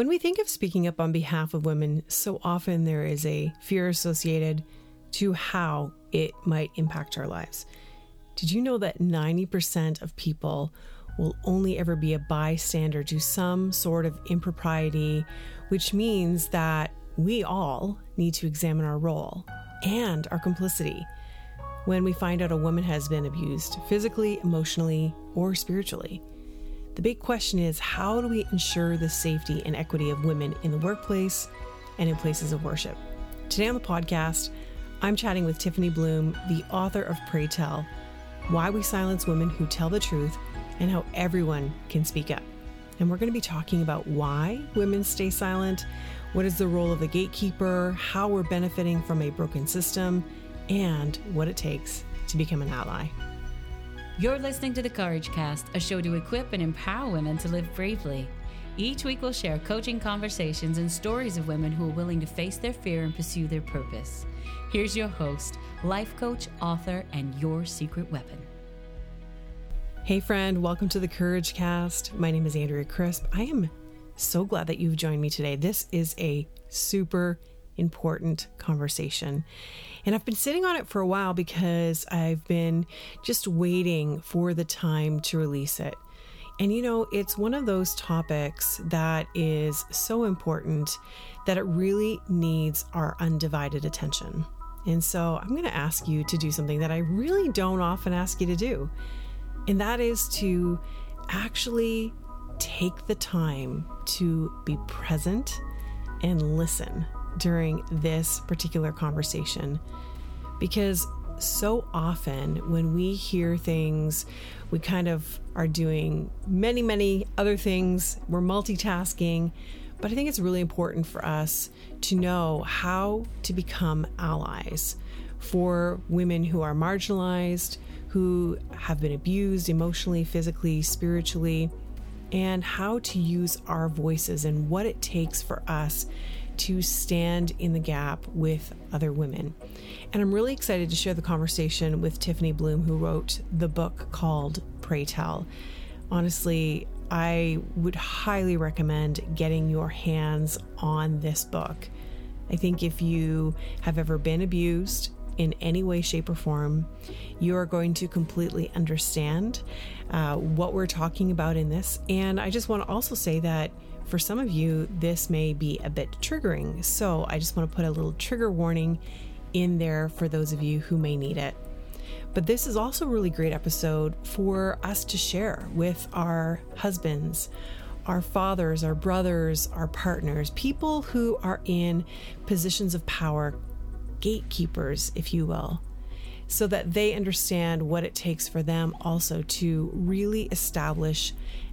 When we think of speaking up on behalf of women, so often there is a fear associated to how it might impact our lives. Did you know that 90% of people will only ever be a bystander to some sort of impropriety, which means that we all need to examine our role and our complicity when we find out a woman has been abused physically, emotionally, or spiritually. The big question is, how do we ensure the safety and equity of women in the workplace and in places of worship? Today on the podcast, I'm chatting with Tiffany Bluhm, the author of Prey Tell, Why We Silence Women Who Tell the Truth and How Everyone Can Speak Up. And we're going to be talking about why women stay silent, what is the role of the gatekeeper, how we're benefiting from a broken system, and what it takes to become an ally. You're listening to The Courage Cast, a show to equip and empower women to live bravely. Each week we'll share coaching conversations and stories of women who are willing to face their fear and pursue their purpose. Here's your host, life coach, author, and your secret weapon. Hey friend, welcome to The Courage Cast. My name is Andrea Crisp. I am so glad that you've joined me today. This is a super important conversation. And I've been sitting on it for a while because I've been just waiting for the time to release it. And you know, it's one of those topics that is so important that it really needs our undivided attention. And so I'm going to ask you to do something that I really don't often ask you to do. And that is to actually take the time to be present and listen during this particular conversation, because so often when we hear things, we kind of are doing many other things. We're multitasking, but I think it's really important for us to know how to become allies for women who are marginalized, who have been abused emotionally, physically, spiritually, and how to use our voices and what it takes for us to stand in the gap with other women. And I'm really excited to share the conversation with Tiffany Bluhm, who wrote the book called Prey Tell. Honestly, I would highly recommend getting your hands on this book. I think if you have ever been abused in any way, shape, or form, you are going to completely understand what we're talking about in this. And I just want to also say that for some of you, this may be a bit triggering, so I just want to put a little trigger warning in there for those of you who may need it. But this is also a really great episode for us to share with our husbands, our fathers, our brothers, our partners, people who are in positions of power, gatekeepers, if you will, so that they understand what it takes for them also to really establish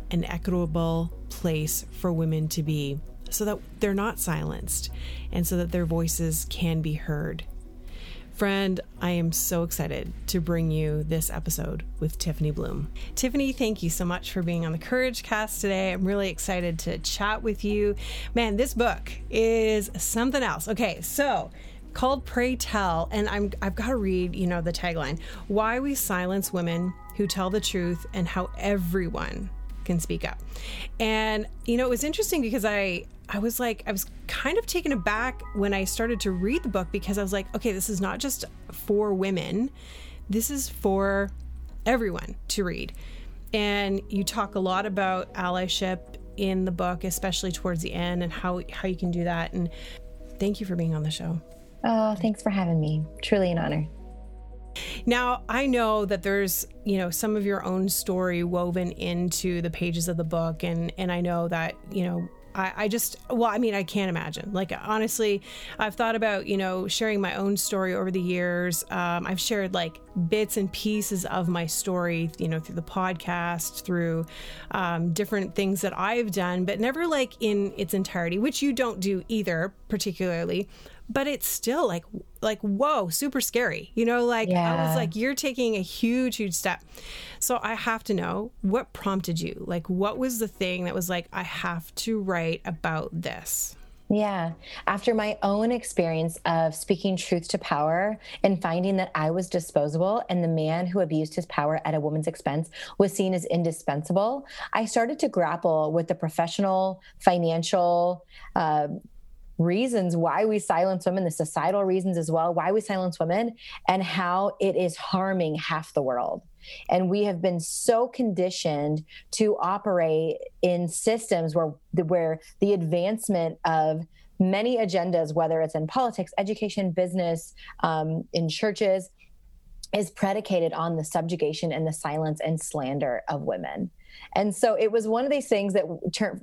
an equitable place for women to be, so that they're not silenced and so that their voices can be heard. Friend, I am so excited to bring you this episode with Tiffany Bluhm. Tiffany, thank you so much for being on the Courage Cast today. I'm really excited to chat with you. Man, this book is something else. Okay, so called Prey Tell, and I've got to read, you know, the tagline, Why We Silence Women Who Tell the Truth and How Everyone Can Speak Up. And you know, it was interesting because I was kind of taken aback when I started to read the book, because I was like, okay, this is not just for women, this is for everyone to read. And you talk a lot about allyship in the book, especially towards the end, and how you can do that. And thank you for being on the show. Oh, thanks for having me. Truly an honor. Now, I know that there's, you know, some of your own story woven into the pages of the book. And I know that, you know, I can't imagine. Like, honestly, I've thought about, you know, sharing my own story over the years. I've shared like bits and pieces of my story, you know, through the podcast, through different things that I've done, but never like in its entirety, which you don't do either, particularly. But it's still like, whoa, super scary. You know, like, yeah. I was like, you're taking a huge step. So I have to know, what prompted you? Like, what was the thing that was like, I have to write about this? Yeah. After my own experience of speaking truth to power and finding that I was disposable and the man who abused his power at a woman's expense was seen as indispensable, I started to grapple with the professional, financial, reasons why we silence women, the societal reasons as well, why we silence women, and how it is harming half the world. And we have been so conditioned to operate in systems where the advancement of many agendas, whether it's in politics, education, business, in churches, is predicated on the subjugation and the silence and slander of women. And so it was one of these things that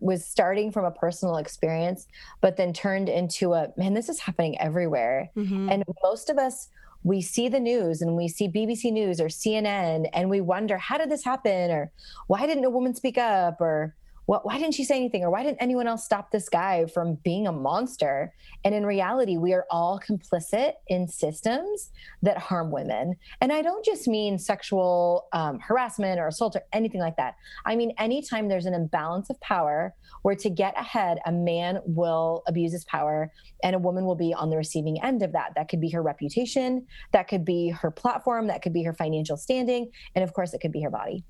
was starting from a personal experience, but then turned into this is happening everywhere. Mm-hmm. And most of us, we see the news and we see BBC News or CNN and we wonder, how did this happen? Or why didn't a woman speak up? Or why didn't she say anything? Or why didn't anyone else stop this guy from being a monster? And in reality, we are all complicit in systems that harm women. And I don't just mean sexual harassment or assault or anything like that. I mean, anytime there's an imbalance of power where to get ahead, a man will abuse his power and a woman will be on the receiving end of that. That could be her reputation. That could be her platform. That could be her financial standing. And of course, it could be her body.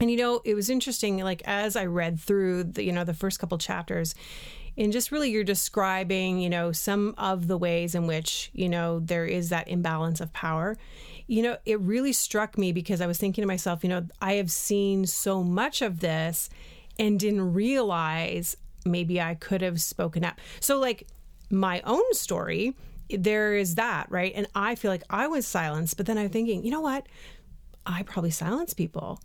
And, it was interesting, as I read through the first couple chapters, and just really you're describing, some of the ways in which, there is that imbalance of power. It really struck me because I was thinking to myself, I have seen so much of this and didn't realize maybe I could have spoken up. So my own story, there is that, right? And I feel like I was silenced, but then I'm thinking, you know what? I probably silenced people.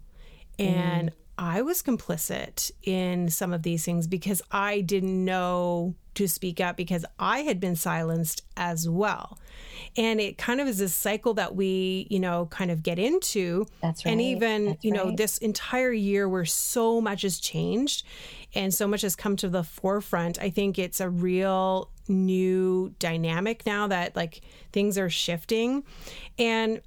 And I was complicit in some of these things because I didn't know to speak up because I had been silenced as well. And it kind of is this cycle that we, kind of get into. That's right. And even, this entire year where so much has changed and so much has come to the forefront, I think it's a real new dynamic now that things are shifting. And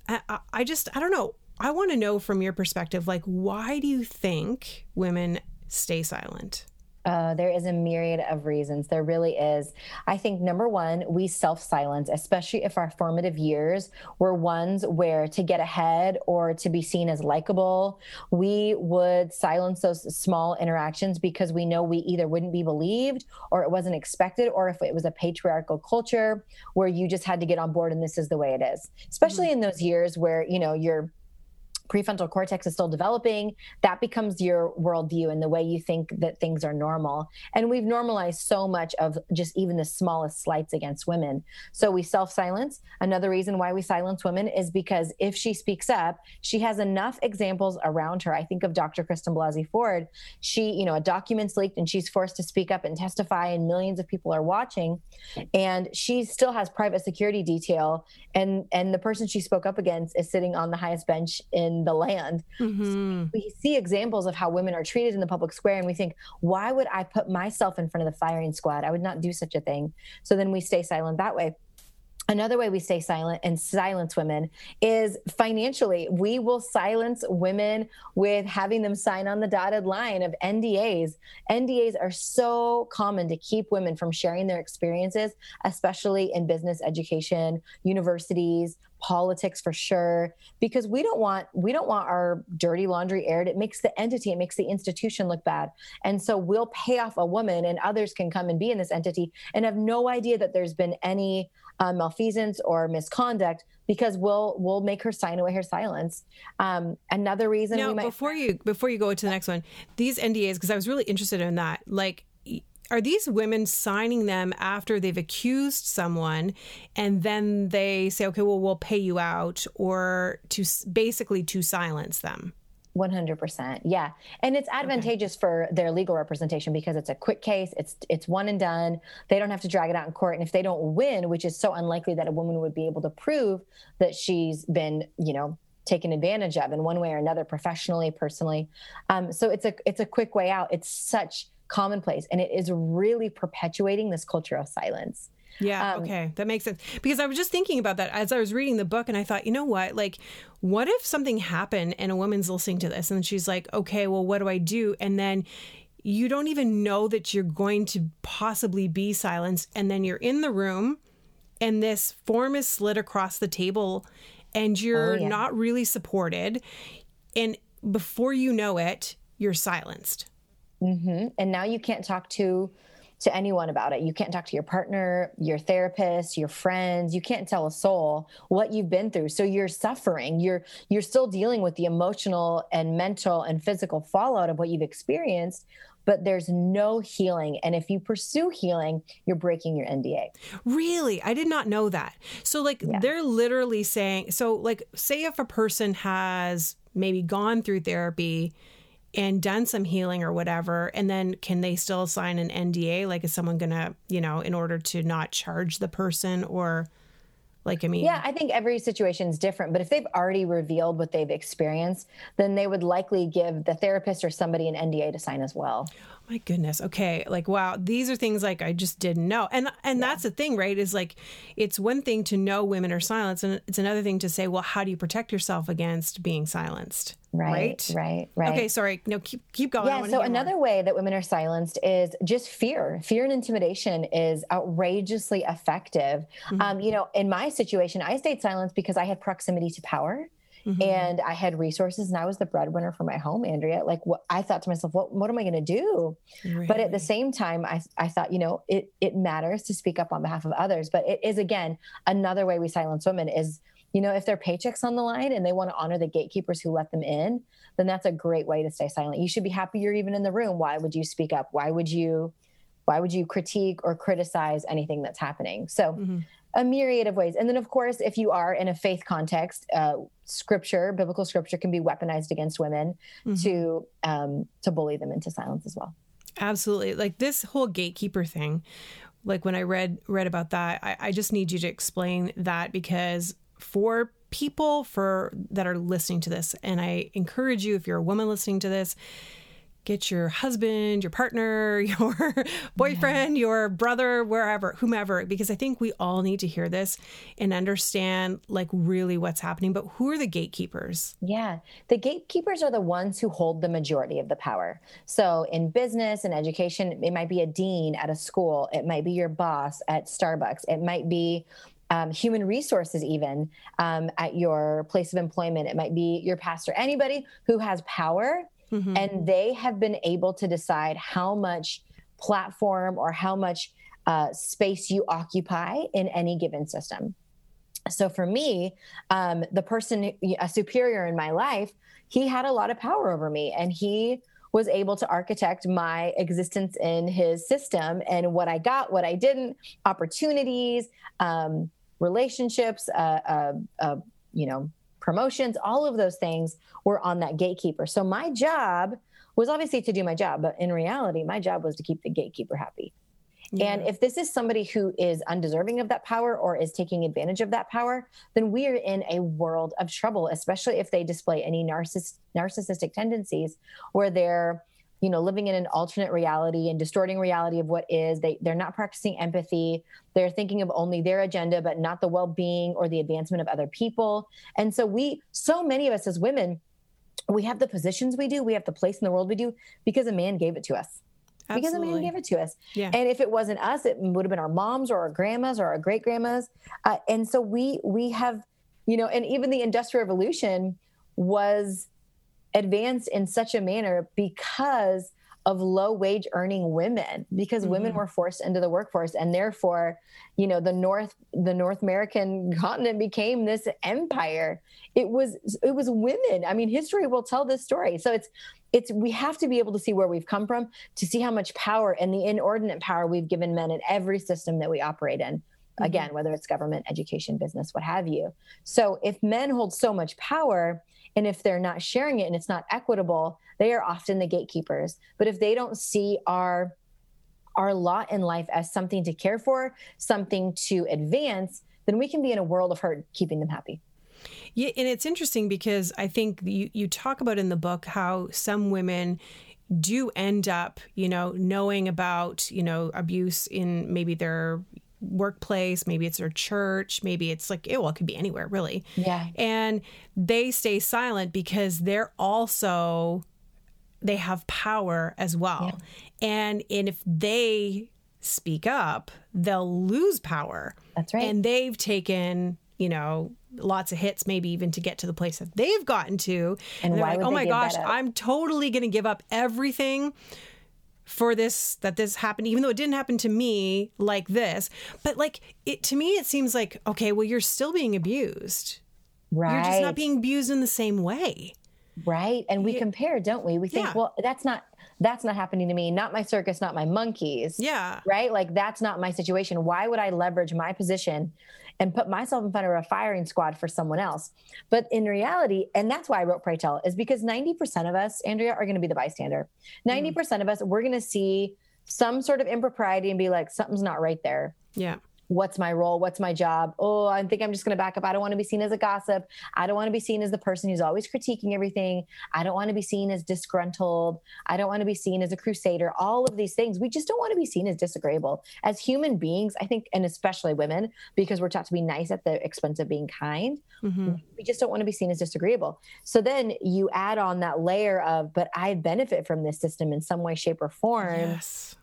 I just, I don't know. I want to know from your perspective, why do you think women stay silent? There is a myriad of reasons. There really is. I think number one, we self-silence, especially if our formative years were ones where to get ahead or to be seen as likable, we would silence those small interactions because we know we either wouldn't be believed or it wasn't expected, or if it was a patriarchal culture where you just had to get on board and this is the way it is, especially in those years where, you're prefrontal cortex is still developing, that becomes your worldview and the way you think that things are normal. And we've normalized so much of just even the smallest slights against women. So we self-silence. Another reason why we silence women is because if she speaks up, she has enough examples around her. I think of Dr. Kristen Blasey Ford. She, a document's leaked and she's forced to speak up and testify and millions of people are watching. And she still has private security detail. And the person she spoke up against is sitting on the highest bench in the land. Mm-hmm. So we see examples of how women are treated in the public square and we think, why would I put myself in front of the firing squad? I would not do such a thing. So then we stay silent that way. Another way we stay silent and silence women is financially. We will silence women with having them sign on the dotted line of NDAs. NDAs are so common to keep women from sharing their experiences, especially in business, education, universities, politics for sure, because we don't want our dirty laundry aired. It makes the entity, it makes the institution look bad. And so we'll pay off a woman and others can come and be in this entity and have no idea that there's been any malfeasance or misconduct because we'll make her sign away her silence. Another reason now, we might... Before you go to the next one, these NDAs, because I was really interested in that, are these women signing them after they've accused someone and then they say, okay, well, we'll pay you out, or to silence them? 100%. Yeah. And it's advantageous for their legal representation because it's a quick case. It's one and done. They don't have to drag it out in court. And if they don't win, which is so unlikely that a woman would be able to prove that she's been, taken advantage of in one way or another, professionally, personally. So it's a quick way out. It's such commonplace. And it is really perpetuating this culture of silence. Yeah. Okay. That makes sense. Because I was just thinking about that as I was reading the book and I thought, what if something happened and a woman's listening to this and she's like, okay, well, what do I do? And then you don't even know that you're going to possibly be silenced. And then you're in the room and this form is slid across the table and you're not really supported. And before you know it, you're silenced. Mm-hmm. And now you can't talk to anyone about it. You can't talk to your partner, your therapist, your friends. You can't tell a soul what you've been through. So you're suffering. You're still dealing with the emotional and mental and physical fallout of what you've experienced, but there's no healing. And if you pursue healing, you're breaking your NDA. Really? I did not know that. So they're literally saying, say if a person has maybe gone through therapy and done some healing or whatever, and then can they still sign an NDA? Like, is someone going to, in order to not charge the person or I think every situation is different, but if they've already revealed what they've experienced, then they would likely give the therapist or somebody an NDA to sign as well. Oh my goodness. Okay. Wow. These are things I just didn't know. And that's the thing, right? Is it's one thing to know women are silenced, and it's another thing to say, well, how do you protect yourself against being silenced? Right. Okay. Sorry. No, keep going. Yeah. So another way that women are silenced is just fear. Fear and intimidation is outrageously effective. Mm-hmm. In my situation, I stayed silenced because I had proximity to power. Mm-hmm. And I had resources and I was the breadwinner for my home, Andrea. I thought to myself, what am I going to do? Really? But at the same time, I thought, it matters to speak up on behalf of others. But it is, again, another way we silence women is, if their paycheck's on the line and they want to honor the gatekeepers who let them in, then that's a great way to stay silent. You should be happy you're even in the room. Why would you speak up? Why would you critique or criticize anything that's happening? So mm-hmm. a myriad of ways. And then, of course, if you are in a faith context, biblical scripture can be weaponized against women mm-hmm. To bully them into silence as well. Absolutely. This whole gatekeeper thing, when I read about that, I just need you to explain that, because for people that are listening to this, and I encourage you, if you're a woman listening to this, get your husband, your partner, your boyfriend, your brother, wherever, whomever, because I think we all need to hear this and understand really what's happening. But who are the gatekeepers? Yeah. The gatekeepers are the ones who hold the majority of the power. So in business and education, it might be a dean at a school. It might be your boss at Starbucks. It might be human resources, even at your place of employment. It might be your pastor, anybody who has power. Mm-hmm. And they have been able to decide how much platform or how much space you occupy in any given system. So for me, the person, a superior in my life, he had a lot of power over me, and he was able to architect my existence in his system and what I got, what I didn't, opportunities, relationships, promotions, all of those things were on that gatekeeper. So my job was obviously to do my job, but in reality, my job was to keep the gatekeeper happy. Yeah. And if this is somebody who is undeserving of that power or is taking advantage of that power, then we are in a world of trouble, especially if they display any narcissistic tendencies where they're, living in an alternate reality and distorting reality of what is. They're not practicing empathy. They're thinking of only their agenda, but not the well-being or the advancement of other people. And so so many of us as women, we have the positions we do, we have the place in the world we do because a man gave it to us. Absolutely. Because a man gave it to us. Yeah. And if it wasn't us, it would have been our moms or our grandmas or our great grandmas. And so we have, and even the Industrial Revolution was advanced in such a manner because of low wage earning women, because mm-hmm. women were forced into the workforce, and therefore, the North American continent became this empire. It was women. I mean, history will tell this story. So we have to be able to see where we've come from, to see how much power and the inordinate power we've given men in every system that we operate in. Mm-hmm. Again, whether it's government, education, business, what have you. So if men hold so much power, and if they're not sharing it and it's not equitable, they are often the gatekeepers. But if they don't see our lot in life as something to care for, something to advance, then we can be in a world of hurt, keeping them happy. Yeah, and it's interesting because I think you talk about in the book how some women do end up, knowing about, abuse in maybe their workplace, maybe it's their church, maybe it's it could be anywhere really. Yeah. And they stay silent because they're also they have power as well. Yeah. And if they speak up, they'll lose power. That's right. And they've taken, you know, lots of hits, maybe even to get to the place that they've gotten to. And they're like, oh my gosh, I'm totally going to give up everything for this, that this happened, even though it didn't happen to me like this. But like, it to me, it seems like, okay, well, you're still being abused. Right. You're just not being abused in the same way. Right. And we compare, don't we? We think, well, that's not happening to me. Not my circus, not my monkeys. Yeah. Right. Like, that's not my situation. Why would I leverage my position and put myself in front of a firing squad for someone else? But in reality, and that's why I wrote Prey Tell, is because 90% of us, Andrea, are going to be the bystander. 90% of us, we're going to see some sort of impropriety and be like, something's not right there. Yeah. What's my role? What's my job? Oh, I think I'm just going to back up. I don't want to be seen as a gossip. I don't want to be seen as the person who's always critiquing everything. I don't want to be seen as disgruntled. I don't want to be seen as a crusader. All of these things. We just don't want to be seen as disagreeable. As human beings, I think, and especially women, because we're taught to be nice at the expense of being kind, we just don't want to be seen as disagreeable. So then you add on that layer of, but I benefit from this system in some way, shape, or form. Yes.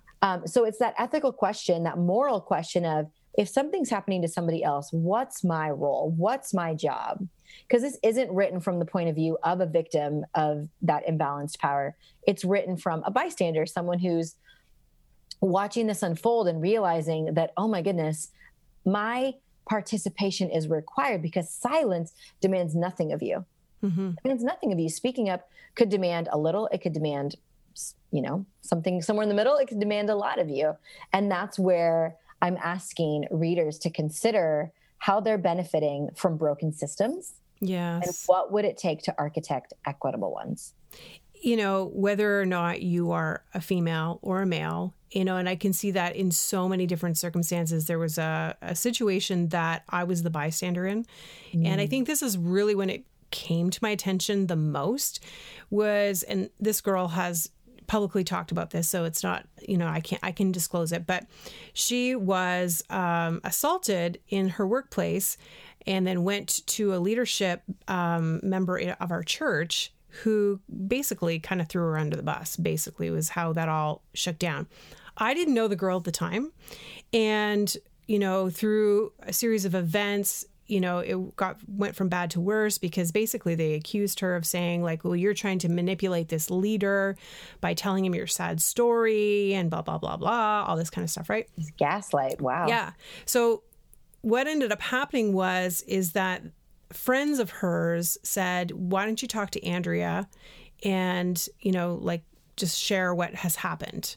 So it's that ethical question, that moral question of, if something's happening to somebody else, what's my role? What's my job? Because this isn't written from the point of view of a victim of that imbalanced power. It's written from a bystander, someone who's watching this unfold and realizing that, oh my goodness, my participation is required because silence demands nothing of you. Mm-hmm. It demands nothing of you. Speaking up could demand a little. It could demand, you know, something somewhere in the middle. It could demand a lot of you. And that's where I'm asking readers to consider how they're benefiting from broken systems. Yes. And what would it take to architect equitable ones? You know, whether or not you are a female or a male, you know, and I can see that in so many different circumstances. There was a situation that I was the bystander in. Mm. And I think this is really when it came to my attention the most was, and this girl has publicly talked about this, so it's not, you know, I can disclose it, but she was assaulted in her workplace and then went to a leadership member of our church who basically kind of threw her under the bus. Basically was how that all shook down. I didn't know the girl at the time. And, you know, through a series of events, you know, it went from bad to worse because basically they accused her of saying like, well, you're trying to manipulate this leader by telling him your sad story and blah, blah, blah, blah, all this kind of stuff, right? Gaslight. Wow. Yeah. So what ended up happening is that friends of hers said, why don't you talk to Andrea and, you know, like just share what has happened.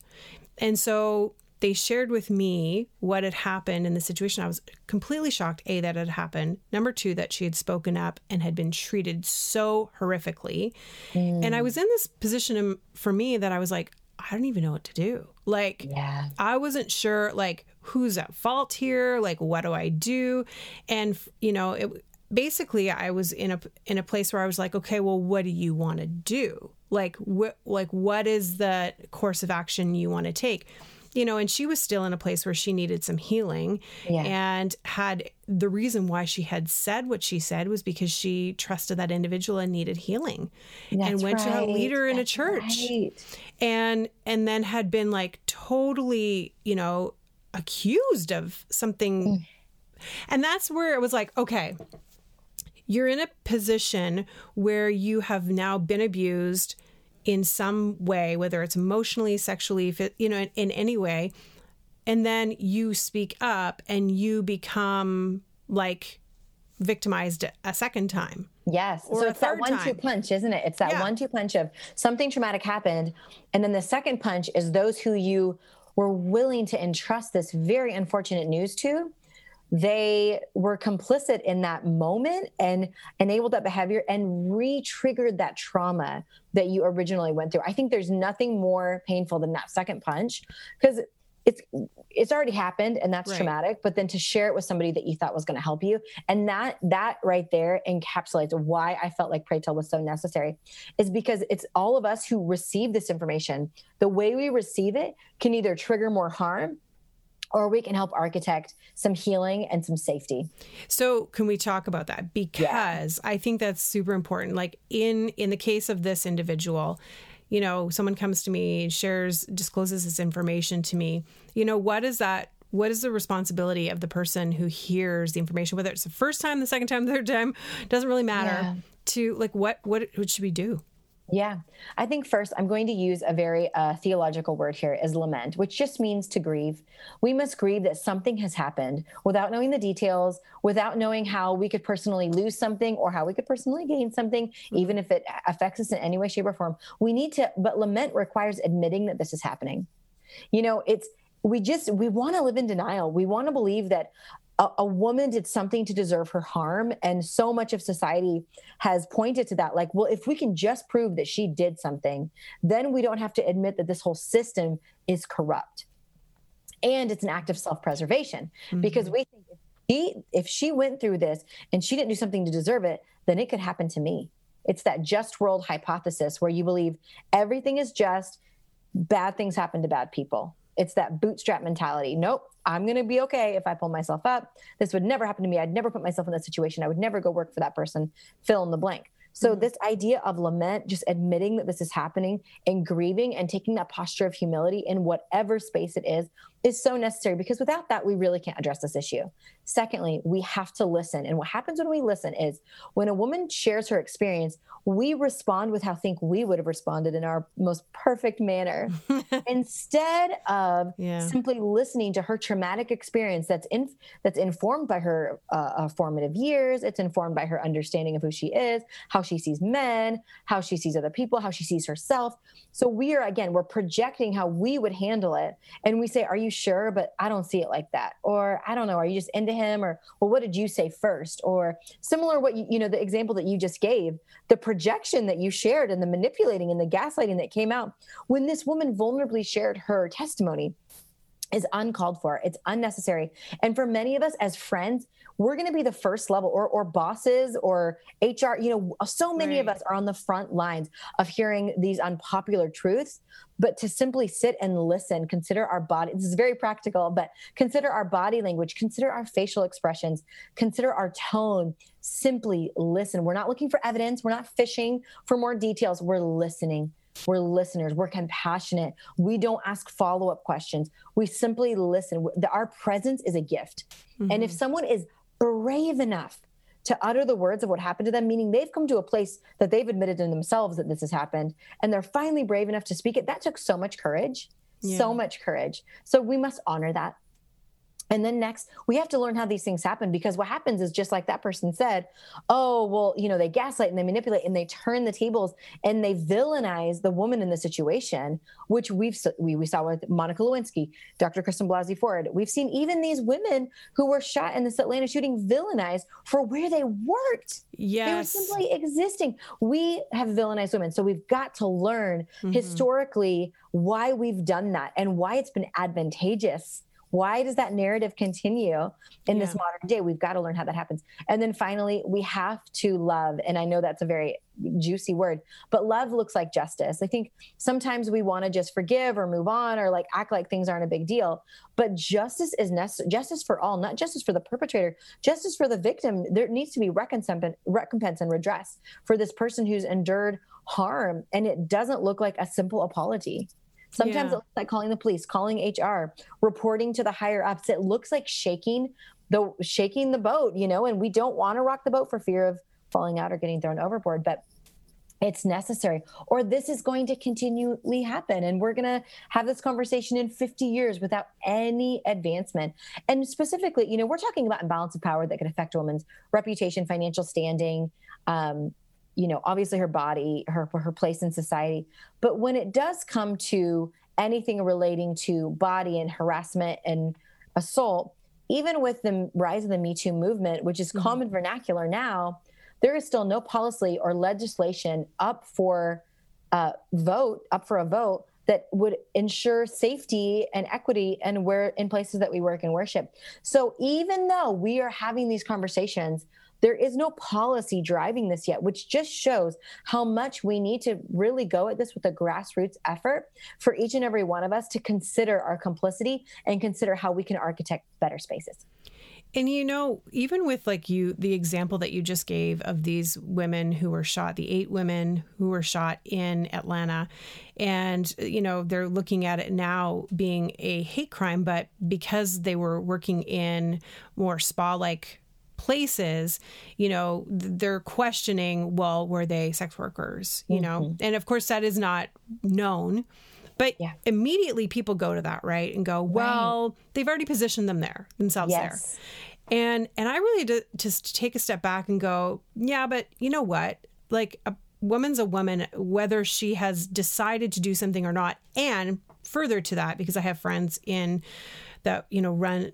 And so they shared with me what had happened in the situation. I was completely shocked, A, that it had happened. Number two, that she had spoken up and had been treated so horrifically. Mm. And I was in this position for me that I was like, I don't even know what to do. Like, yeah. I wasn't sure, like, who's at fault here? Like, what do I do? And, you know, basically I was in a place where I was like, okay, well, what do you want to do? Like, what is the course of action you want to take? You know, and she was still in a place where she needed some healing and had the reason why she had said what she said was because she trusted that individual and needed healing and went to a leader in a church and then had been like totally, you know, accused of something. Mm. And that's where it was like, okay, you're in a position where you have now been abused in some way, whether it's emotionally, sexually, you know, in any way. And then you speak up and you become like victimized a second time. Yes. So it's that 1-2 punch, isn't it? It's that 1-2 punch of something traumatic happened. And then the second punch is those who you were willing to entrust this very unfortunate news to. They were complicit in that moment and enabled that behavior and re-triggered that trauma that you originally went through. I think there's nothing more painful than that second punch because it's already happened and that's traumatic, but then to share it with somebody that you thought was going to help you. And that right there encapsulates why I felt like Prey Tell was so necessary, is because it's all of us who receive this information. The way we receive it can either trigger more harm or we can help architect some healing and some safety. So can we talk about that? Because I think that's super important. Like in the case of this individual, you know, someone comes to me, shares, discloses this information to me, you know, what is that? What is the responsibility of the person who hears the information, whether it's the first time, the second time, the third time, doesn't really matter, to like, what should we do? Yeah. I think first I'm going to use a very theological word here is lament, which just means to grieve. We must grieve that something has happened without knowing the details, without knowing how we could personally lose something or how we could personally gain something, even if it affects us in any way, shape, or form. We need to, but lament requires admitting that this is happening. You know, we want to live in denial. We want to believe that a woman did something to deserve her harm. And so much of society has pointed to that. Like, well, if we can just prove that she did something, then we don't have to admit that this whole system is corrupt. And it's an act of self-preservation, because we think if she went through this and she didn't do something to deserve it, then it could happen to me. It's that just world hypothesis where you believe everything is just, bad things happen to bad people. It's that bootstrap mentality. Nope, I'm going to be okay if I pull myself up. This would never happen to me. I'd never put myself in that situation. I would never go work for that person, fill in the blank. So this idea of lament, just admitting that this is happening and grieving and taking that posture of humility in whatever space it is so necessary, because without that, we really can't address this issue. Secondly, we have to listen. And what happens when we listen is when a woman shares her experience, we respond with how I think we would have responded in our most perfect manner instead of simply listening to her traumatic experience that's informed by her formative years. It's informed by her understanding of who she is, how she sees men, how she sees other people, how she sees herself. So we're projecting how we would handle it. And we say, are you sure? But I don't see it like that. Or I don't know. Are you just into him? Or, well, what did you say first? Or similar, what you know, the example that you just gave, the projection that you shared and the manipulating and the gaslighting that came out when this woman vulnerably shared her testimony is uncalled for. It's unnecessary. And for many of us as friends, we're going to be the first level or bosses or HR, you know, so many of us are on the front lines of hearing these unpopular truths, but to simply sit and listen, consider our body. This is very practical, but consider our body language, consider our facial expressions, consider our tone, simply listen. We're not looking for evidence. We're not fishing for more details. We're listening. We're listeners. We're compassionate. We don't ask follow-up questions. We simply listen. Our presence is a gift. And if someone is brave enough to utter the words of what happened to them, meaning they've come to a place that they've admitted in themselves that this has happened, and they're finally brave enough to speak it, that took so much courage, so much courage. So we must honor that. And then next, we have to learn how these things happen, because what happens is, just like that person said, oh, well, you know, they gaslight and they manipulate and they turn the tables and they villainize the woman in the situation, which we saw with Monica Lewinsky, Dr. Kristen Blasey Ford. We've seen even these women who were shot in this Atlanta shooting villainized for where they worked. Yes. They were simply existing. We have villainized women. So we've got to learn historically why we've done that and why it's been advantageous. Why does that narrative continue in this modern day? We've got to learn how that happens. And then finally, we have to love. And I know that's a very juicy word, but love looks like justice. I think sometimes we want to just forgive or move on or like act like things aren't a big deal, but justice is necessary. Justice for all, not justice for the perpetrator, justice for the victim. There needs to be recompense and redress for this person who's endured harm. And it doesn't look like a simple apology. Sometimes it looks like calling the police, calling HR, reporting to the higher ups. It looks like shaking the boat, you know, and we don't want to rock the boat for fear of falling out or getting thrown overboard, but it's necessary, or this is going to continually happen. And we're going to have this conversation in 50 years without any advancement. And specifically, you know, we're talking about imbalance of power that could affect a woman's reputation, financial standing, you know, obviously her body, her place in society. But when it does come to anything relating to body and harassment and assault, even with the rise of the Me Too movement, which is common vernacular now, there is still no policy or legislation up for a vote that would ensure safety and equity and where in places that we work and worship. So even though we are having these conversations, there is no policy driving this yet, which just shows how much we need to really go at this with a grassroots effort for each and every one of us to consider our complicity and consider how we can architect better spaces. And, you know, even with like you, the example that you just gave of these women who were shot, the 8 women who were shot in Atlanta, and, you know, they're looking at it now being a hate crime, but because they were working in more spa-like places, you know, they're questioning, well, were they sex workers, you know? And of course that is not known. But immediately people go to that, right, and go, well, they've already positioned themselves there. And I really just take a step back and go, yeah, but you know what? Like, a woman's a woman, whether she has decided to do something or not. And further to that, because I have friends in that, you know, run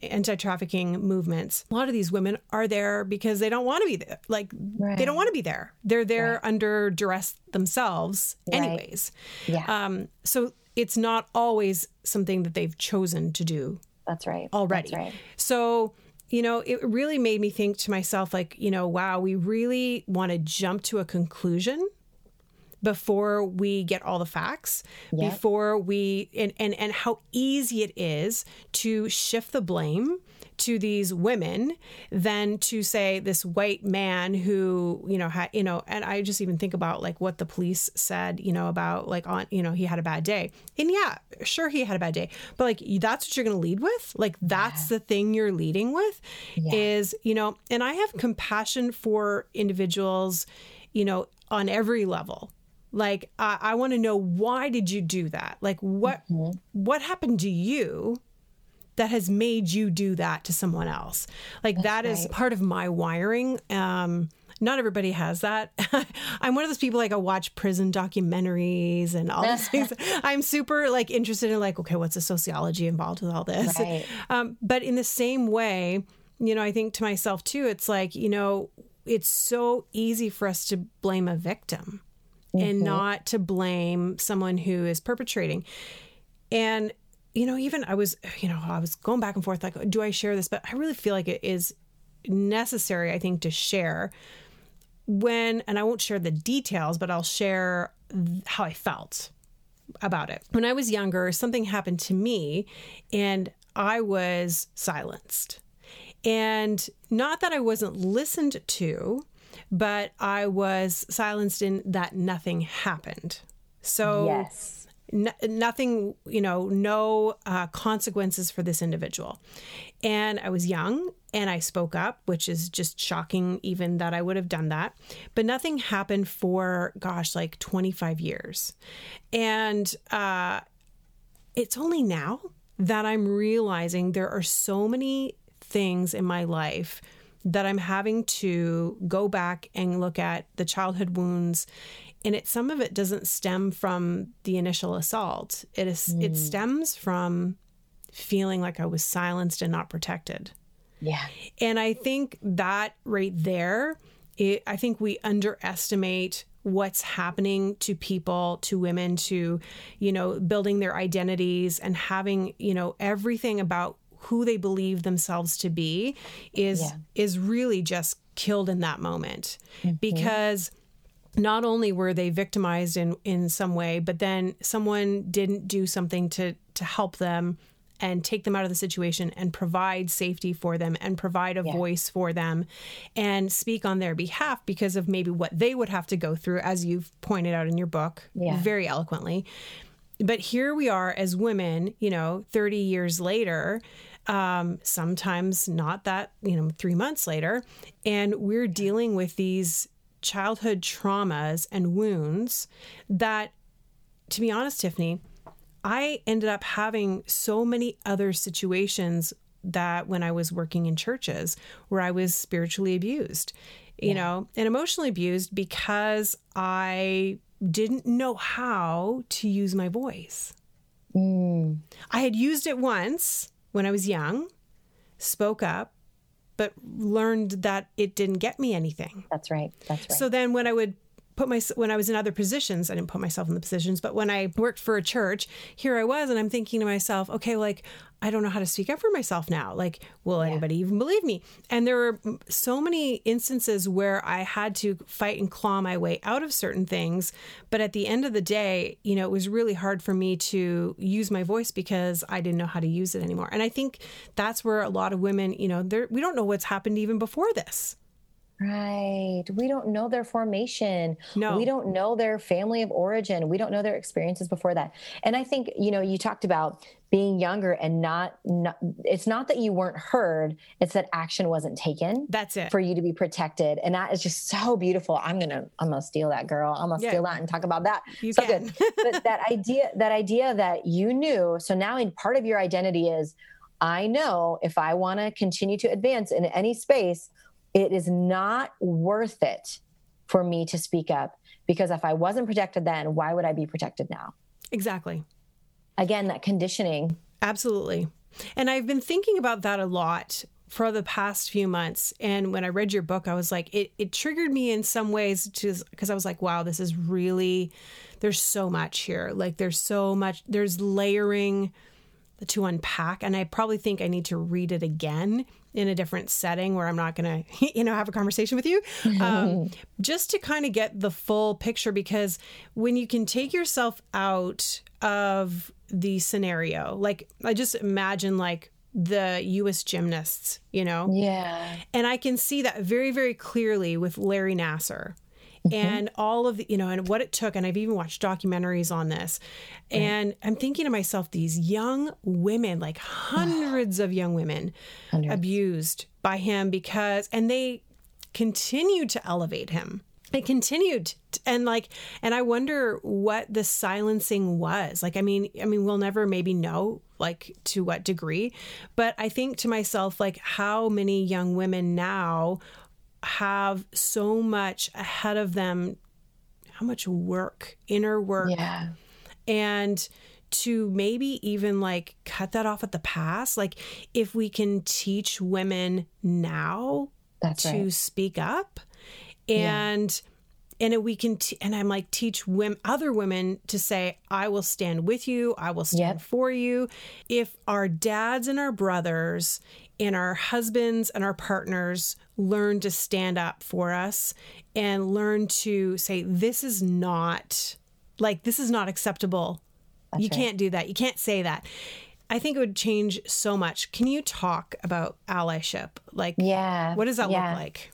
anti-trafficking movements. A lot of these women are there because they don't want to be there. Like, they don't want to be there. They're there under duress themselves anyways. So it's not always something that they've chosen to do. Already. That's right. So, you know, it really made me think to myself, like, you know, wow, we really want to jump to a conclusion before we get all the facts, before we, and how easy it is to shift the blame to these women than to say this white man who, you know, had, you know, and I just even think about like what the police said, you know, about like, on, you know, he had a bad day. And sure, he had a bad day, but like, that's what you're going to lead with. Like, that's the thing you're leading with is, you know, and I have compassion for individuals, you know, on every level. Like, I want to know, why did you do that? Like, what happened to you that has made you do that to someone else? Like, that is part of my wiring. Not everybody has that. I'm one of those people, like, I watch prison documentaries and all these things. I'm super, like, interested in, like, okay, what's the sociology involved with all this? But in the same way, you know, I think to myself, too, it's like, you know, it's so easy for us to blame a victim and not to blame someone who is perpetrating. And, you know, even I was going back and forth, like, do I share this? But I really feel like it is necessary, I think, to share when, and I won't share the details, but I'll share how I felt about it. When I was younger, something happened to me and I was silenced. And not that I wasn't listened to, but I was silenced in that nothing happened. So nothing, you know, no consequences for this individual. And I was young and I spoke up, which is just shocking even that I would have done that. But nothing happened for, gosh, like 25 years. And it's only now that I'm realizing there are so many things in my life that I'm having to go back and look at the childhood wounds. And some of it doesn't stem from the initial assault. It stems from feeling like I was silenced and not protected. Yeah. And I think that right there, I think we underestimate what's happening to people, to women, to, you know, building their identities and having, you know, everything about who they believe themselves to be is really just killed in that moment. Because not only were they victimized in some way, but then someone didn't do something to help them and take them out of the situation and provide safety for them and provide a voice for them and speak on their behalf because of maybe what they would have to go through, as you've pointed out in your book very eloquently. But here we are as women, you know, 30 years later, sometimes not that, you know, 3 months later, and we're dealing with these childhood traumas and wounds that, to be honest, Tiffany, I ended up having so many other situations that when I was working in churches where I was spiritually abused, you know, and emotionally abused because I didn't know how to use my voice. I had used it once when I was young, spoke up, but learned that it didn't get me anything. That's right. So then when I would put my, when I was in other positions, I didn't put myself in the positions, but when I worked for a church, here I was, and I'm thinking to myself, okay, like, I don't know how to speak up for myself now. Like, will anybody even believe me? And there were so many instances where I had to fight and claw my way out of certain things. But at the end of the day, you know, it was really hard for me to use my voice because I didn't know how to use it anymore. And I think that's where a lot of women, you know, we don't know what's happened even before this. Right. We don't know their formation. No. We don't know their family of origin. We don't know their experiences before that. And I think, you know, you talked about being younger and not it's not that you weren't heard, it's that action wasn't taken. That's it. For you to be protected. And that is just so beautiful. I'm gonna steal that, girl. I'm gonna steal that and talk about that. You can. Good. But that idea that you knew, so now in part of your identity is, I know if I wanna continue to advance in any space, it is not worth it for me to speak up, because if I wasn't protected then, why would I be protected now? Exactly. Again, that conditioning. Absolutely. And I've been thinking about that a lot for the past few months. And when I read your book, I was like, it triggered me in some ways, because I was like, wow, this is really, there's so much here. Like there's layering to unpack. And I probably think I need to read it again in a different setting where I'm not going to, you know, have a conversation with you, just to kind of get the full picture. Because when you can take yourself out of the scenario, like I just imagine like the U.S. gymnasts, you know, and I can see that very, very clearly with Larry Nassar. And all of the, you know, and what it took. And I've even watched documentaries on this. And I'm thinking to myself, these young women, like hundreds of young women abused by him because, and they continued to elevate him. They continued. And I wonder what the silencing was. Like, I mean, we'll never maybe know, like, to what degree. But I think to myself, like, how many young women now have so much ahead of them, how much work, inner work, and to maybe even like cut that off at the pass. Like if we can teach women now to speak up and we can, and I'm like, teach women, other women to say, I will stand with you. I will stand for you. If our dads and our brothers and our husbands and our partners learn to stand up for us and learn to say, this is not acceptable. That's you can't do that. You can't say that. I think it would change so much. Can you talk about allyship? Like, what does that look like?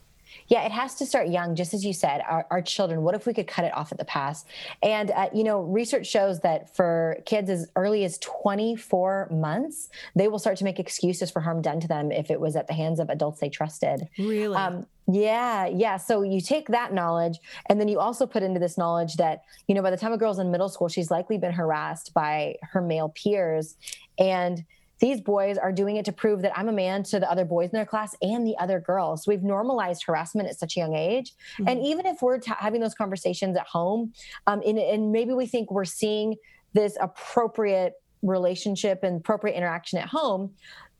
Yeah, it has to start young, just as you said, our children. What if we could cut it off at the pass? And, you know, research shows that for kids as early as 24 months, they will start to make excuses for harm done to them if it was at the hands of adults they trusted. Really? Yeah. So you take that knowledge, and then you also put into this knowledge that, you know, by the time a girl's in middle school, she's likely been harassed by her male peers. And these boys are doing it to prove that I'm a man to the other boys in their class and the other girls. So we've normalized harassment at such a young age. Mm-hmm. And even if we're having those conversations at home, and maybe we think we're seeing this appropriate relationship and appropriate interaction at home,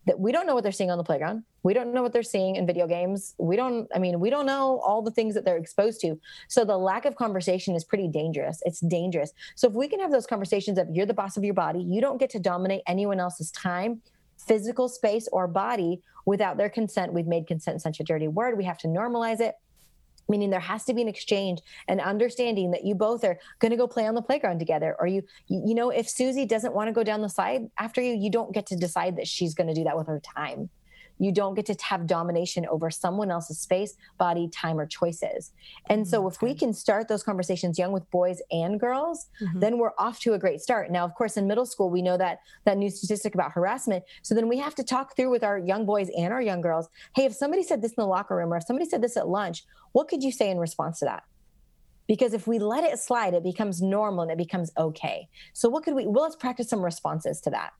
that we don't know what they're seeing on the playground. We don't know what they're seeing in video games. We don't know all the things that they're exposed to. So the lack of conversation is pretty dangerous. It's dangerous. So if we can have those conversations of, you're the boss of your body, you don't get to dominate anyone else's time, physical space, or body without their consent. We've made consent such a dirty word. We have to normalize it. Meaning there has to be an exchange and understanding that you both are going to go play on the playground together. Or you know, if Susie doesn't want to go down the slide after you, you don't get to decide that she's going to do that with her time. You don't get to have domination over someone else's space, body, time, or choices. And so if we can start those conversations young with boys and girls, then we're off to a great start. Now, of course, in middle school, we know that new statistic about harassment. So then we have to talk through with our young boys and our young girls, hey, if somebody said this in the locker room, or if somebody said this at lunch, what could you say in response to that? Because if we let it slide, it becomes normal and it becomes okay. So what could well, let's practice some responses to that.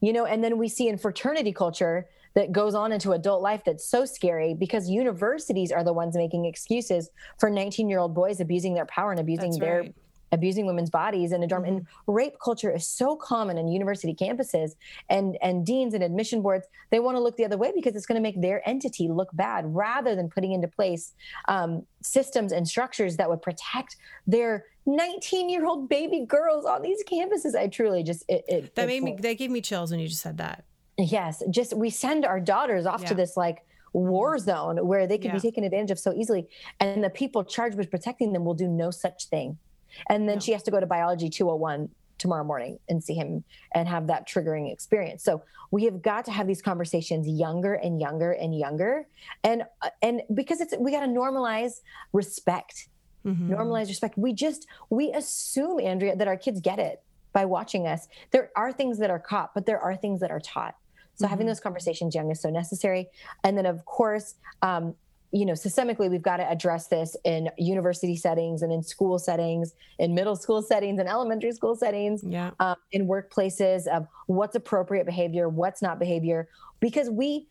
You know, and then we see in fraternity culture that goes on into adult life that's so scary, because universities are the ones making excuses for 19-year-old boys abusing their power and abusing their abusing women's bodies in a dorm. And rape culture is so common on university campuses, and deans and admission boards, they want to look the other way because it's going to make their entity look bad, rather than putting into place systems and structures that would protect their 19-year-old baby girls on these campuses. I truly just, that gave me chills when you just said that. Yes. Just, we send our daughters off to this like war zone where they could be taken advantage of so easily. And the people charged with protecting them will do no such thing. And then she has to go to biology 201 tomorrow morning and see him and have that triggering experience. So we have got to have these conversations younger and younger and younger. And because we got to normalize respect, We assume, Andrea, that our kids get it by watching us. There are things that are caught, but there are things that are taught. So having those conversations young is so necessary. And then of course, systemically, we've got to address this in university settings and in school settings, in middle school settings and elementary school settings, in workplaces, of what's appropriate behavior, what's not behavior, because we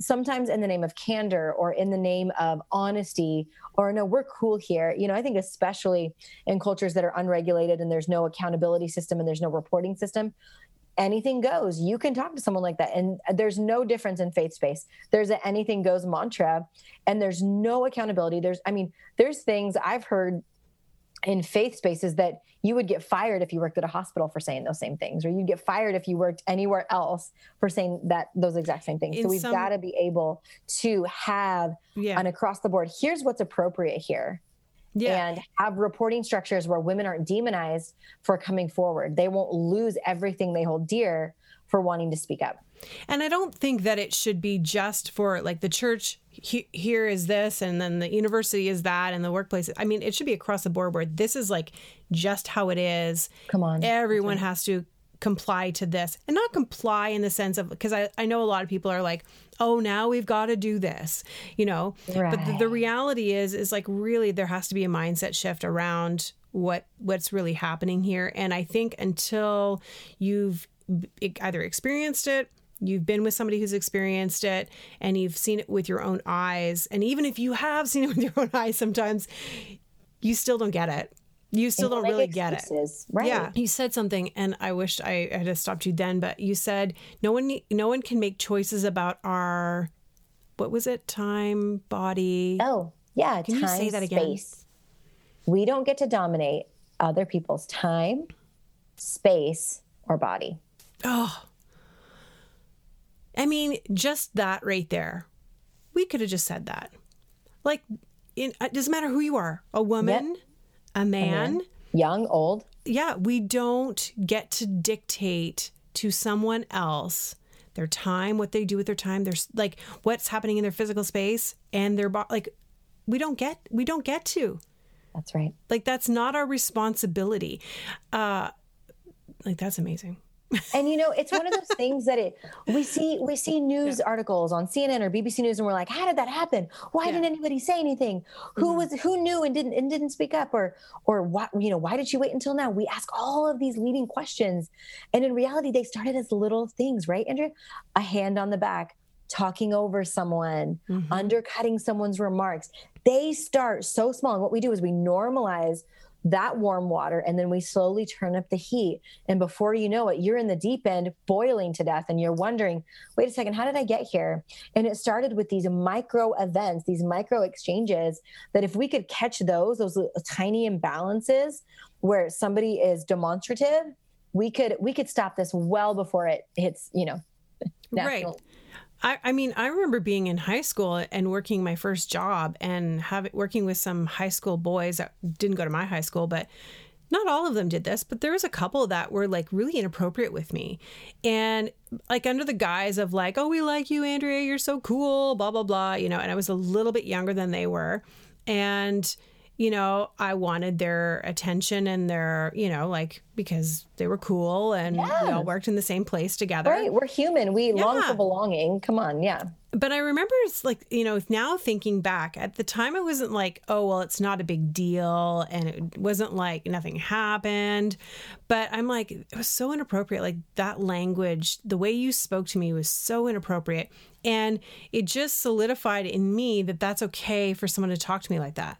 sometimes, in the name of candor or in the name of honesty, or no, we're cool here. I think especially in cultures that are unregulated and there's no accountability system and there's no reporting system, anything goes. You can talk to someone like that. And there's no difference in faith space. There's an anything goes mantra, and there's no accountability. There's things I've heard in faith spaces that you would get fired if you worked at a hospital for saying those same things, or you'd get fired if you worked anywhere else for saying those exact same things. So we've got to be able to have an across the board, here's what's appropriate here. Yeah. And have reporting structures where women aren't demonized for coming forward. They won't lose everything they hold dear for wanting to speak up. And I don't think that it should be just for like the church here is this, and then the university is that, and the workplace. I mean, it should be across the board where this is like just how it is. Come on. Everyone has to comply to this, and not comply in the sense of, because I know a lot of people are like, oh, now we've got to do this, right. But the reality is like, really, there has to be a mindset shift around what's really happening here. And I think until you've either experienced it, you've been with somebody who's experienced it, and you've seen it with your own eyes. And even if you have seen it with your own eyes, sometimes you still don't get it. You still don't really get it. Right. Yeah. You said something, and I wished I had stopped you then, but you said no one can make choices about our, what was it? Time, body. Oh, yeah. Can you say that again? Space. We don't get to dominate other people's time, space, or body. Oh, I mean, just that right there. We could have just said that. Like, it doesn't matter who you are, a woman, a man, young, old. Yeah. We don't get to dictate to someone else their time, what they do with their time. There's like what's happening in their physical space and their body. Like we don't get to. That's right. Like, that's not our responsibility. That's amazing. And it's one of those things that we see news articles on CNN or BBC News, and we're like, how did that happen? Why didn't anybody say anything? Who knew and didn't speak up, or what, why did she wait until now? We ask all of these leading questions, and in reality, they started as little things, right, Andrea? A hand on the back, talking over someone, undercutting someone's remarks. They start so small, and what we do is we normalize that warm water, and then we slowly turn up the heat, and before you know it, you're in the deep end boiling to death, and you're wondering, wait a second, how did I get here? And it started with these micro events, these micro exchanges, that if we could catch those tiny imbalances where somebody is demonstrative, we could stop this well before it hits national. Right. I remember being in high school and working my first job and working with some high school boys that didn't go to my high school, but not all of them did this, but there was a couple that were like really inappropriate with me, and like under the guise of like, oh, we like you, Andrea, you're so cool, blah, blah, blah, and I was a little bit younger than they were. And, I wanted their attention and their, because they were cool, and we all worked in the same place together. Right. We're human. We long for belonging. Come on. Yeah. But I remember it's like, now thinking back at the time, it wasn't like, oh, well, it's not a big deal. And it wasn't like nothing happened. But I'm like, it was so inappropriate. Like, that language, the way you spoke to me was so inappropriate. And it just solidified in me that that's okay for someone to talk to me like that.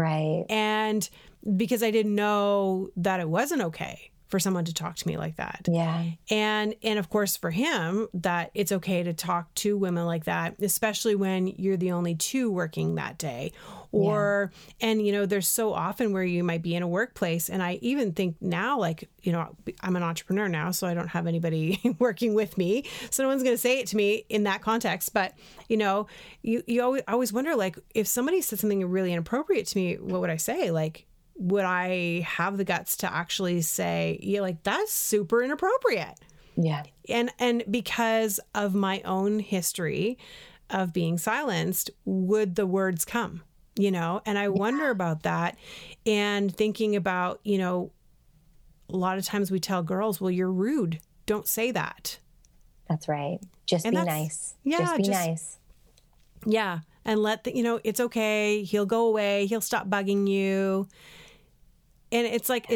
Right. And because I didn't know that it wasn't okay for someone to talk to me like that. Yeah. And of course for him, that it's okay to talk to women like that, especially when you're the only two working that day. Or, yeah. And you know, there's so often where you might be in a workplace. And I even think now, like, you know, I'm an entrepreneur now, so I don't have anybody working with me. So no one's going to say it to me in that context. But, you know, you always wonder, like, if somebody said something really inappropriate to me, what would I say? Like, would I have the guts to actually say, yeah, like, that's super inappropriate? Yeah. And because of my own history of being silenced, would the words come, you know? And I wonder about that, and thinking about, you know, a lot of times we tell girls, well, you're rude. Don't say that. That's right. Just be nice. Yeah. Just be nice. Yeah. And it's okay. He'll go away. He'll stop bugging you. And it's like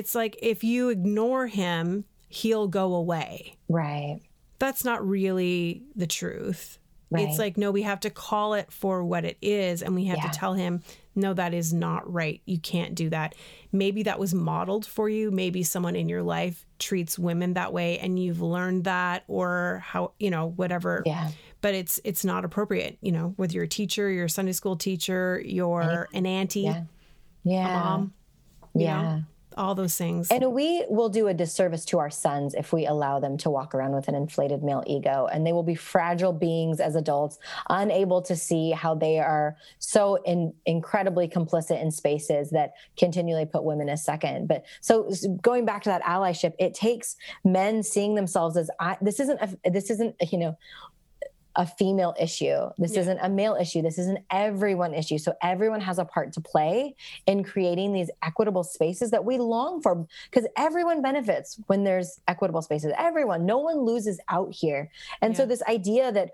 if you ignore him, he'll go away. Right. That's not really the truth. Right. It's like, no, we have to call it for what it is. And we have to tell him, no, that is not right. You can't do that. Maybe that was modeled for you. Maybe someone in your life treats women that way and you've learned that, or how, you know, whatever. Yeah. But it's not appropriate, you know, with your teacher, your Sunday school teacher, an auntie, a mom. Yeah. You know, all those things. And we will do a disservice to our sons if we allow them to walk around with an inflated male ego, and they will be fragile beings as adults, unable to see how they are so incredibly complicit in spaces that continually put women as second. But so going back to that allyship, it takes men seeing themselves as this isn't a female issue. This isn't a male issue. This is an everyone issue. So everyone has a part to play in creating these equitable spaces that we long for, because everyone benefits when there's equitable spaces. Everyone, no one loses out here. And so this idea that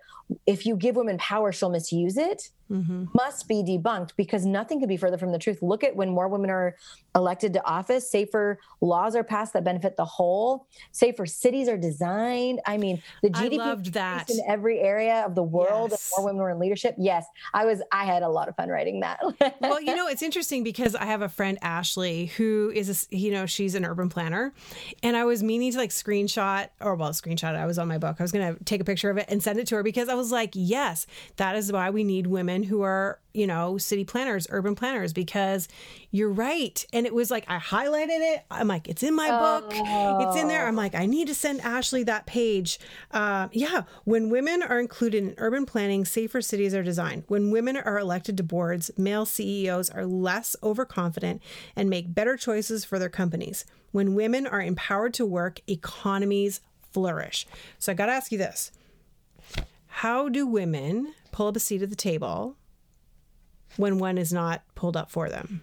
if you give women power, she'll misuse it must be debunked, because nothing could be further from the truth. Look at when more women are elected to office, safer laws are passed that benefit the whole, safer cities are designed. I mean, the GDP in every area of the world, and more women were in leadership. Yes. I had a lot of fun writing that. Well, you know, it's interesting because I have a friend, Ashley, who is, she's an urban planner, and I was meaning to screenshot. I was on my book. I was going to take a picture of it and send it to her, because I was like, yes, that is why we need women who are, you know, city planners, urban planners, because you're right. And it was like, I highlighted it. I'm like, it's in my book. It's in there. I'm like, I need to send Ashley that page. When women are included in urban planning, safer cities are designed. When women are elected to boards, male CEOs are less overconfident and make better choices for their companies. When women are empowered to work, economies flourish. So I got to ask you this. How do women pull up a seat at the table when one is not pulled up for them?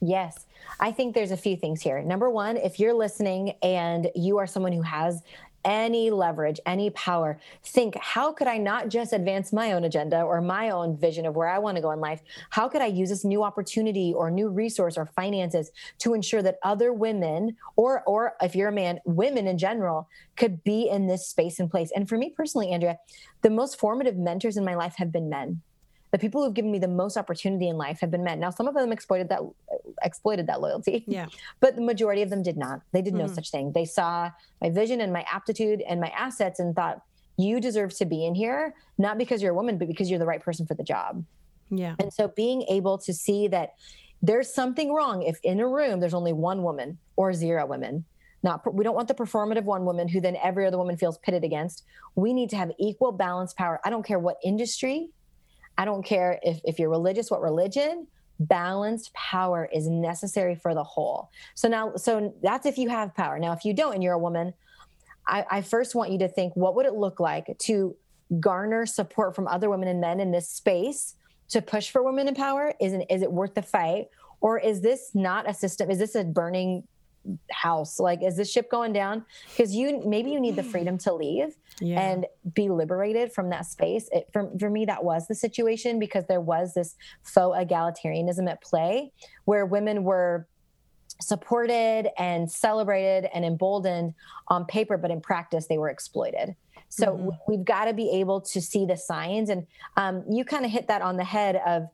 Yes. I think there's a few things here. Number one, if you're listening and you are someone who has any leverage, any power, think, how could I not just advance my own agenda or my own vision of where I want to go in life? How could I use this new opportunity or new resource or finances to ensure that other women, or if you're a man, women in general, could be in this space and place? And for me personally, Andrea, the most formative mentors in my life have been men. The people who've given me the most opportunity in life have been men. Now, some of them exploited that loyalty, but the majority of them did not. They did no such thing. They saw my vision and my aptitude and my assets and thought, you deserve to be in here, not because you're a woman, but because you're the right person for the job. Yeah. And so being able to see that there's something wrong if in a room there's only one woman or zero women. We don't want the performative one woman who then every other woman feels pitted against. We need to have equal balance power. I don't care what industry, I don't care if you're religious, what religion, balanced power is necessary for the whole. So that's if you have power. Now, if you don't and you're a woman, I first want you to think, what would it look like to garner support from other women and men in this space to push for women in power? Is it worth the fight? Or is this not a system? Is this a burning house? Like, is this ship going down? Because maybe you need the freedom to leave and be liberated from that space. For me, that was the situation, because there was this faux egalitarianism at play where women were supported and celebrated and emboldened on paper, but in practice they were exploited. So we've got to be able to see the signs. And you kind of hit that on the head of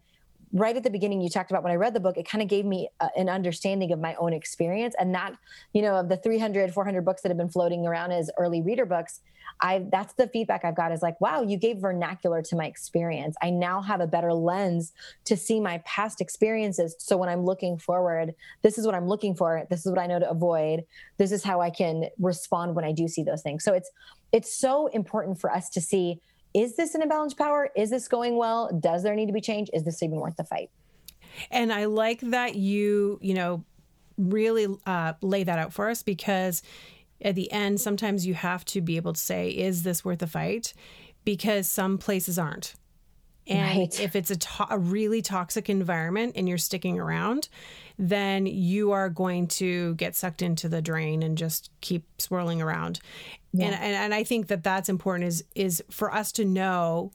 right at the beginning, you talked about when I read the book, it kind of gave me an understanding of my own experience. And that, you know, of the 300, 400 books that have been floating around as early reader books, that's the feedback I've got is like, wow, you gave vernacular to my experience. I now have a better lens to see my past experiences. So when I'm looking forward, this is what I'm looking for. This is what I know to avoid. This is how I can respond when I do see those things. So it's so important for us to see, is this an imbalanced power? Is this going well? Does there need to be change? Is this even worth the fight? And I like that you really lay that out for us, because at the end, sometimes you have to be able to say, is this worth the fight? Because some places aren't. And right. If it's a really toxic environment and you're sticking around, then you are going to get sucked into the drain and just keep swirling around. Yeah. And I think that's important is for us to know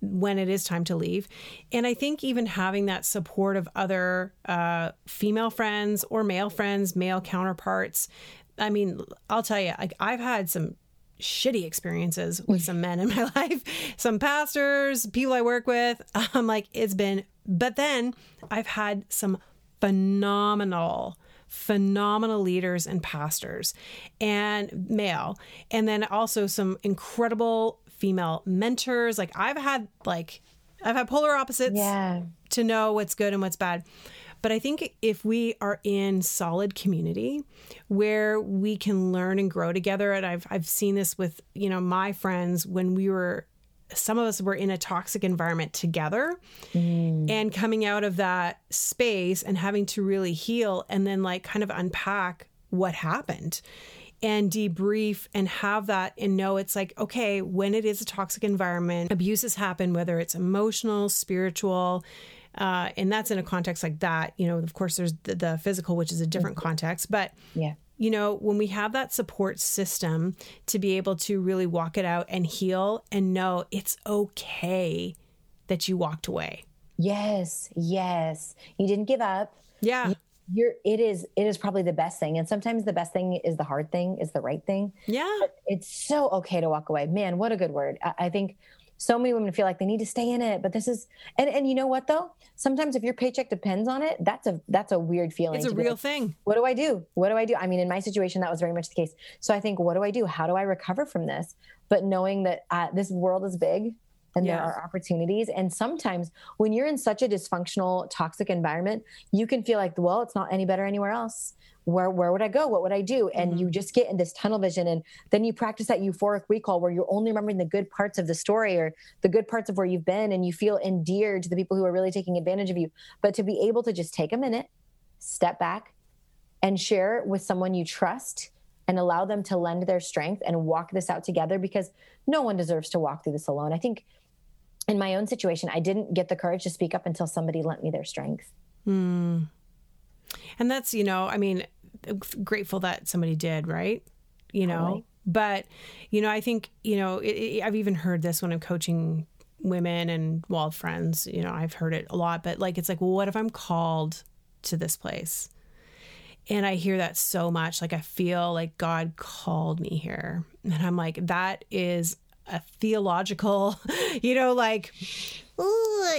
when it is time to leave. And I think even having that support of other female friends or male friends, male counterparts. I mean, I'll tell you, like, I've had some shitty experiences with some men in my life, some pastors, people I work with. I'm like, but then I've had some phenomenal leaders and pastors and male. And then also some incredible female mentors. Like I've had polar opposites to know what's good and what's bad. But I think if we are in solid community where we can learn and grow together, and I've seen this with, you know, my friends when some of us were in a toxic environment together and coming out of that space and having to really heal and then like kind of unpack what happened and debrief and have that and know it's like, okay, when it is a toxic environment, abuses happen, whether it's emotional, spiritual, and that's in a context like that, you know, of course there's the physical, which is a different context, but you know, when we have that support system to be able to really walk it out and heal and know it's okay that you walked away. Yes. You didn't give up. Yeah. It is probably the best thing. And sometimes the best thing is the hard thing, is the right thing. Yeah. But it's so okay to walk away. Man, what a good word. I think so many women feel like they need to stay in it, but this is, and you know what though? Sometimes if your paycheck depends on it, that's a weird feeling. It's a real thing. What do I do? I mean, in my situation, that was very much the case. So I think, what do I do? How do I recover from this? But knowing that this world is big and there are opportunities. And sometimes when you're in such a dysfunctional, toxic environment, you can feel like, well, it's not any better anywhere else. Where would I go? What would I do? And you just get in this tunnel vision. And then you practice that euphoric recall where you're only remembering the good parts of the story or the good parts of where you've been. And you feel endeared to the people who are really taking advantage of you. But to be able to just take a minute, step back, and share with someone you trust and allow them to lend their strength and walk this out together, because no one deserves to walk through this alone. I think in my own situation, I didn't get the courage to speak up until somebody lent me their strength. Mm. And that's, you know, I mean, grateful that somebody did, right? You know, totally. But, you know, I think, you know, I've even heard this when I'm coaching women and friends, you know, I've heard it a lot, but like, it's like, well, what if I'm called to this place? And I hear that so much. Like, I feel like God called me here. And I'm like, that is a theological, you know, like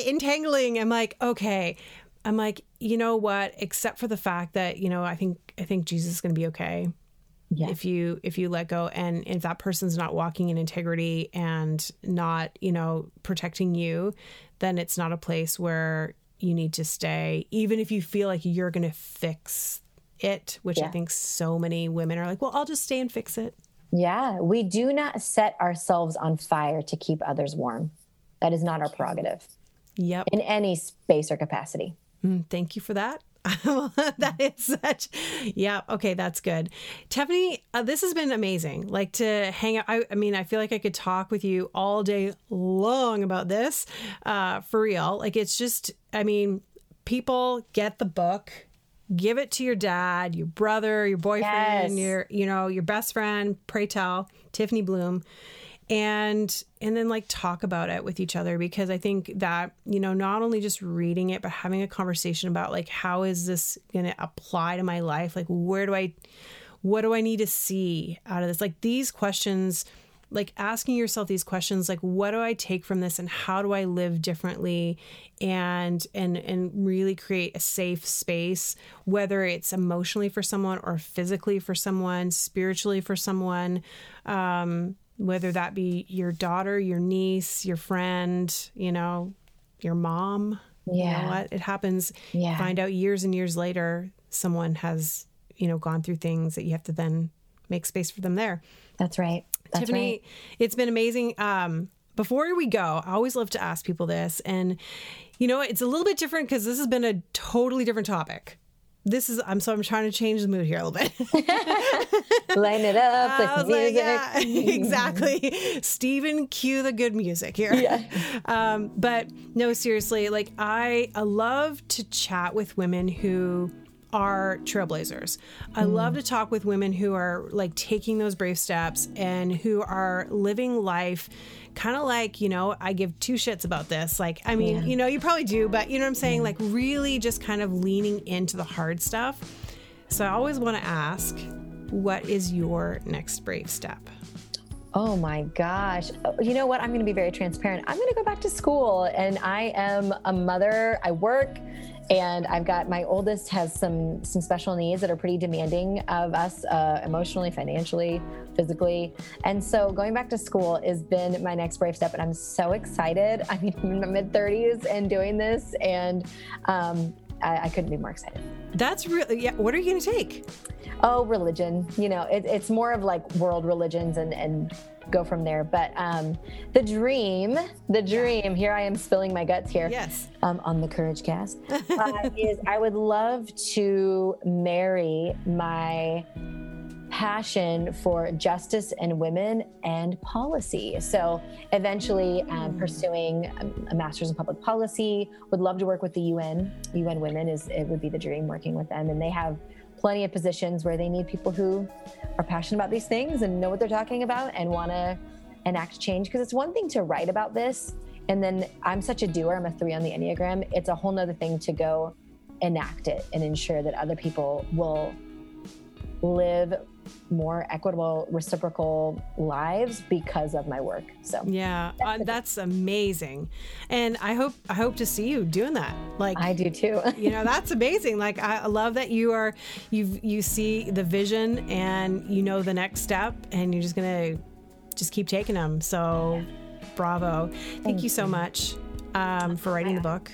entangling. I'm like, okay. I'm like, you know what, except for the fact that, you know, I think Jesus is going to be okay if you let go. And if that person's not walking in integrity and not, you know, protecting you, then it's not a place where you need to stay, even if you feel like you're going to fix it, which I think so many women are like, well, I'll just stay and fix it. Yeah, we do not set ourselves on fire to keep others warm. That is not our prerogative. Yep. In any space or capacity. Thank you for that. That is such. Yeah. Okay. That's good. Tiffany, this has been amazing. Like, to hang out. I mean, I feel like I could talk with you all day long about this, for real. Like, it's just, I mean, people get the book, give it to your dad, your brother, your boyfriend, your best friend, Prey Tell, Tiffany Bluhm. And then like talk about it with each other, because I think that, you know, not only just reading it, but having a conversation about like, how is this going to apply to my life? Like, what do I need to see out of this? Like, these questions like asking yourself these questions, like, what do I take from this and how do I live differently and really create a safe space, whether it's emotionally for someone or physically for someone, spiritually for someone, whether that be your daughter, your niece, your friend, you know, your mom. Yeah. You know what? It happens. Yeah. Find out years and years later, someone has, you know, gone through things that you have to then make space for them there. That's right. That's Tiffany, right. It's been amazing. Before we go, I always love to ask people this. And, you know, it's a little bit different because this has been a totally different topic. I'm trying to change the mood here a little bit. Line it up, like music. Yeah, exactly. Stephen, cue the good music here. Yeah. But no, seriously, like I love to chat with women who are trailblazers. I love to talk with women who are like taking those brave steps and who are living life kind of like, you know, I give two shits about this. Like, I mean, you know, you probably do, but you know what I'm saying? Like really just kind of leaning into the hard stuff. So I always want to ask, what is your next brave step? Oh my gosh. You know what? I'm going to be very transparent. I'm going to go back to school, and I am a mother. I work. And I've got, my oldest has some special needs that are pretty demanding of us emotionally, financially, physically. And so going back to school has been my next brave step. And I'm so excited. I mean, I'm in my mid 30s and doing this, and I couldn't be more excited. That's really, yeah. What are you going to take? Oh, religion. You know, it's more of like world religions and go from there. But the dream, here I am spilling my guts here. Yes. On the Courage Cast, is I would love to marry my passion for justice and women and policy. So eventually pursuing a master's in public policy, would love to work with the UN Women would be the dream, working with them. And they have plenty of positions where they need people who are passionate about these things and know what they're talking about and want to enact change. Because it's one thing to write about this, and then I'm such a doer. I'm a 3 on the Enneagram. It's a whole nother thing to go enact it and ensure that other people will live more equitable, reciprocal lives because of my work. So yeah, that's amazing, and I hope to see you doing that. Like I do too. You know, that's amazing. Like I love that you see the vision and you know the next step, and you're just gonna keep taking them. So bravo! Thank you so much for writing the book,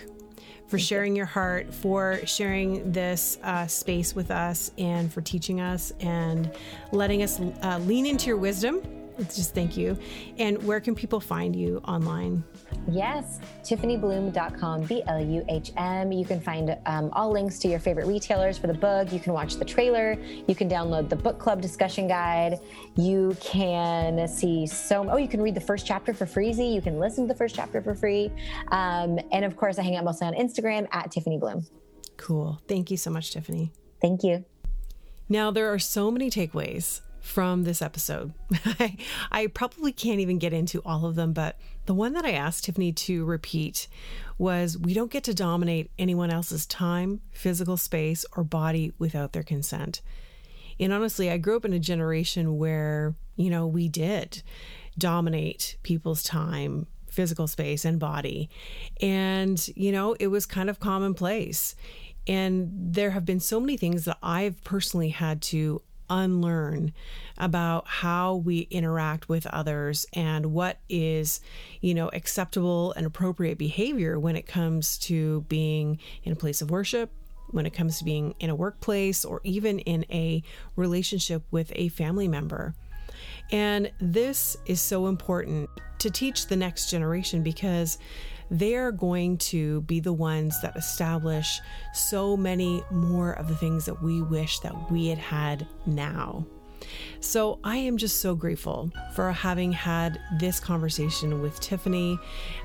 for sharing your heart, for sharing this space with us, and for teaching us and letting us lean into your wisdom. It's just thank you. And where can people find you online? Yes, TiffanyBluhm.com, BLUHM. You can find all links to your favorite retailers for the book. You can watch the trailer. You can download the book club discussion guide. You can see you can read the first chapter for free. You can listen to the first chapter for free. And of course, I hang out mostly on Instagram at Tiffany Bluhm. Cool. Thank you so much, Tiffany. Thank you. Now, there are so many takeaways from this episode. I probably can't even get into all of them, but the one that I asked Tiffany to repeat was, we don't get to dominate anyone else's time, physical space, or body without their consent. And honestly, I grew up in a generation where, you know, we did dominate people's time, physical space, and body. And, you know, it was kind of commonplace. And there have been so many things that I've personally had to unlearn about how we interact with others and what is, you know, acceptable and appropriate behavior when it comes to being in a place of worship, when it comes to being in a workplace, or even in a relationship with a family member. And this is so important to teach the next generation, because they are going to be the ones that establish so many more of the things that we wish that we had had now. So I am just so grateful for having had this conversation with Tiffany.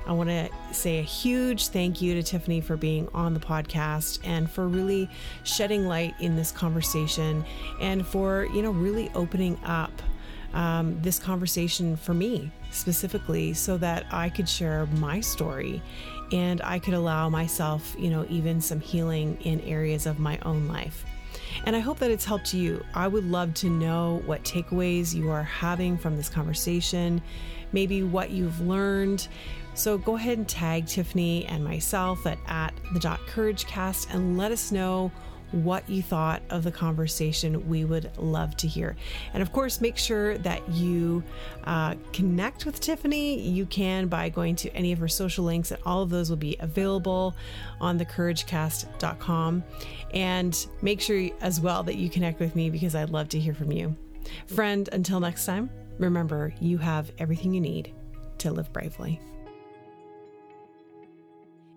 I want to say a huge thank you to Tiffany for being on the podcast and for really shedding light in this conversation, and for, you know, really opening up this conversation for me specifically, so that I could share my story and I could allow myself, you know, even some healing in areas of my own life. And I hope that it's helped you. I would love to know what takeaways you are having from this conversation, maybe what you've learned. So go ahead and tag Tiffany and myself at @TheCourageCast and let us know what you thought of the conversation. We would love to hear. And of course, make sure that you connect with Tiffany. You can by going to any of her social links, and all of those will be available on thecouragecast.com. And make sure as well that you connect with me, because I'd love to hear from you. Friend, until next time, remember, you have everything you need to live bravely.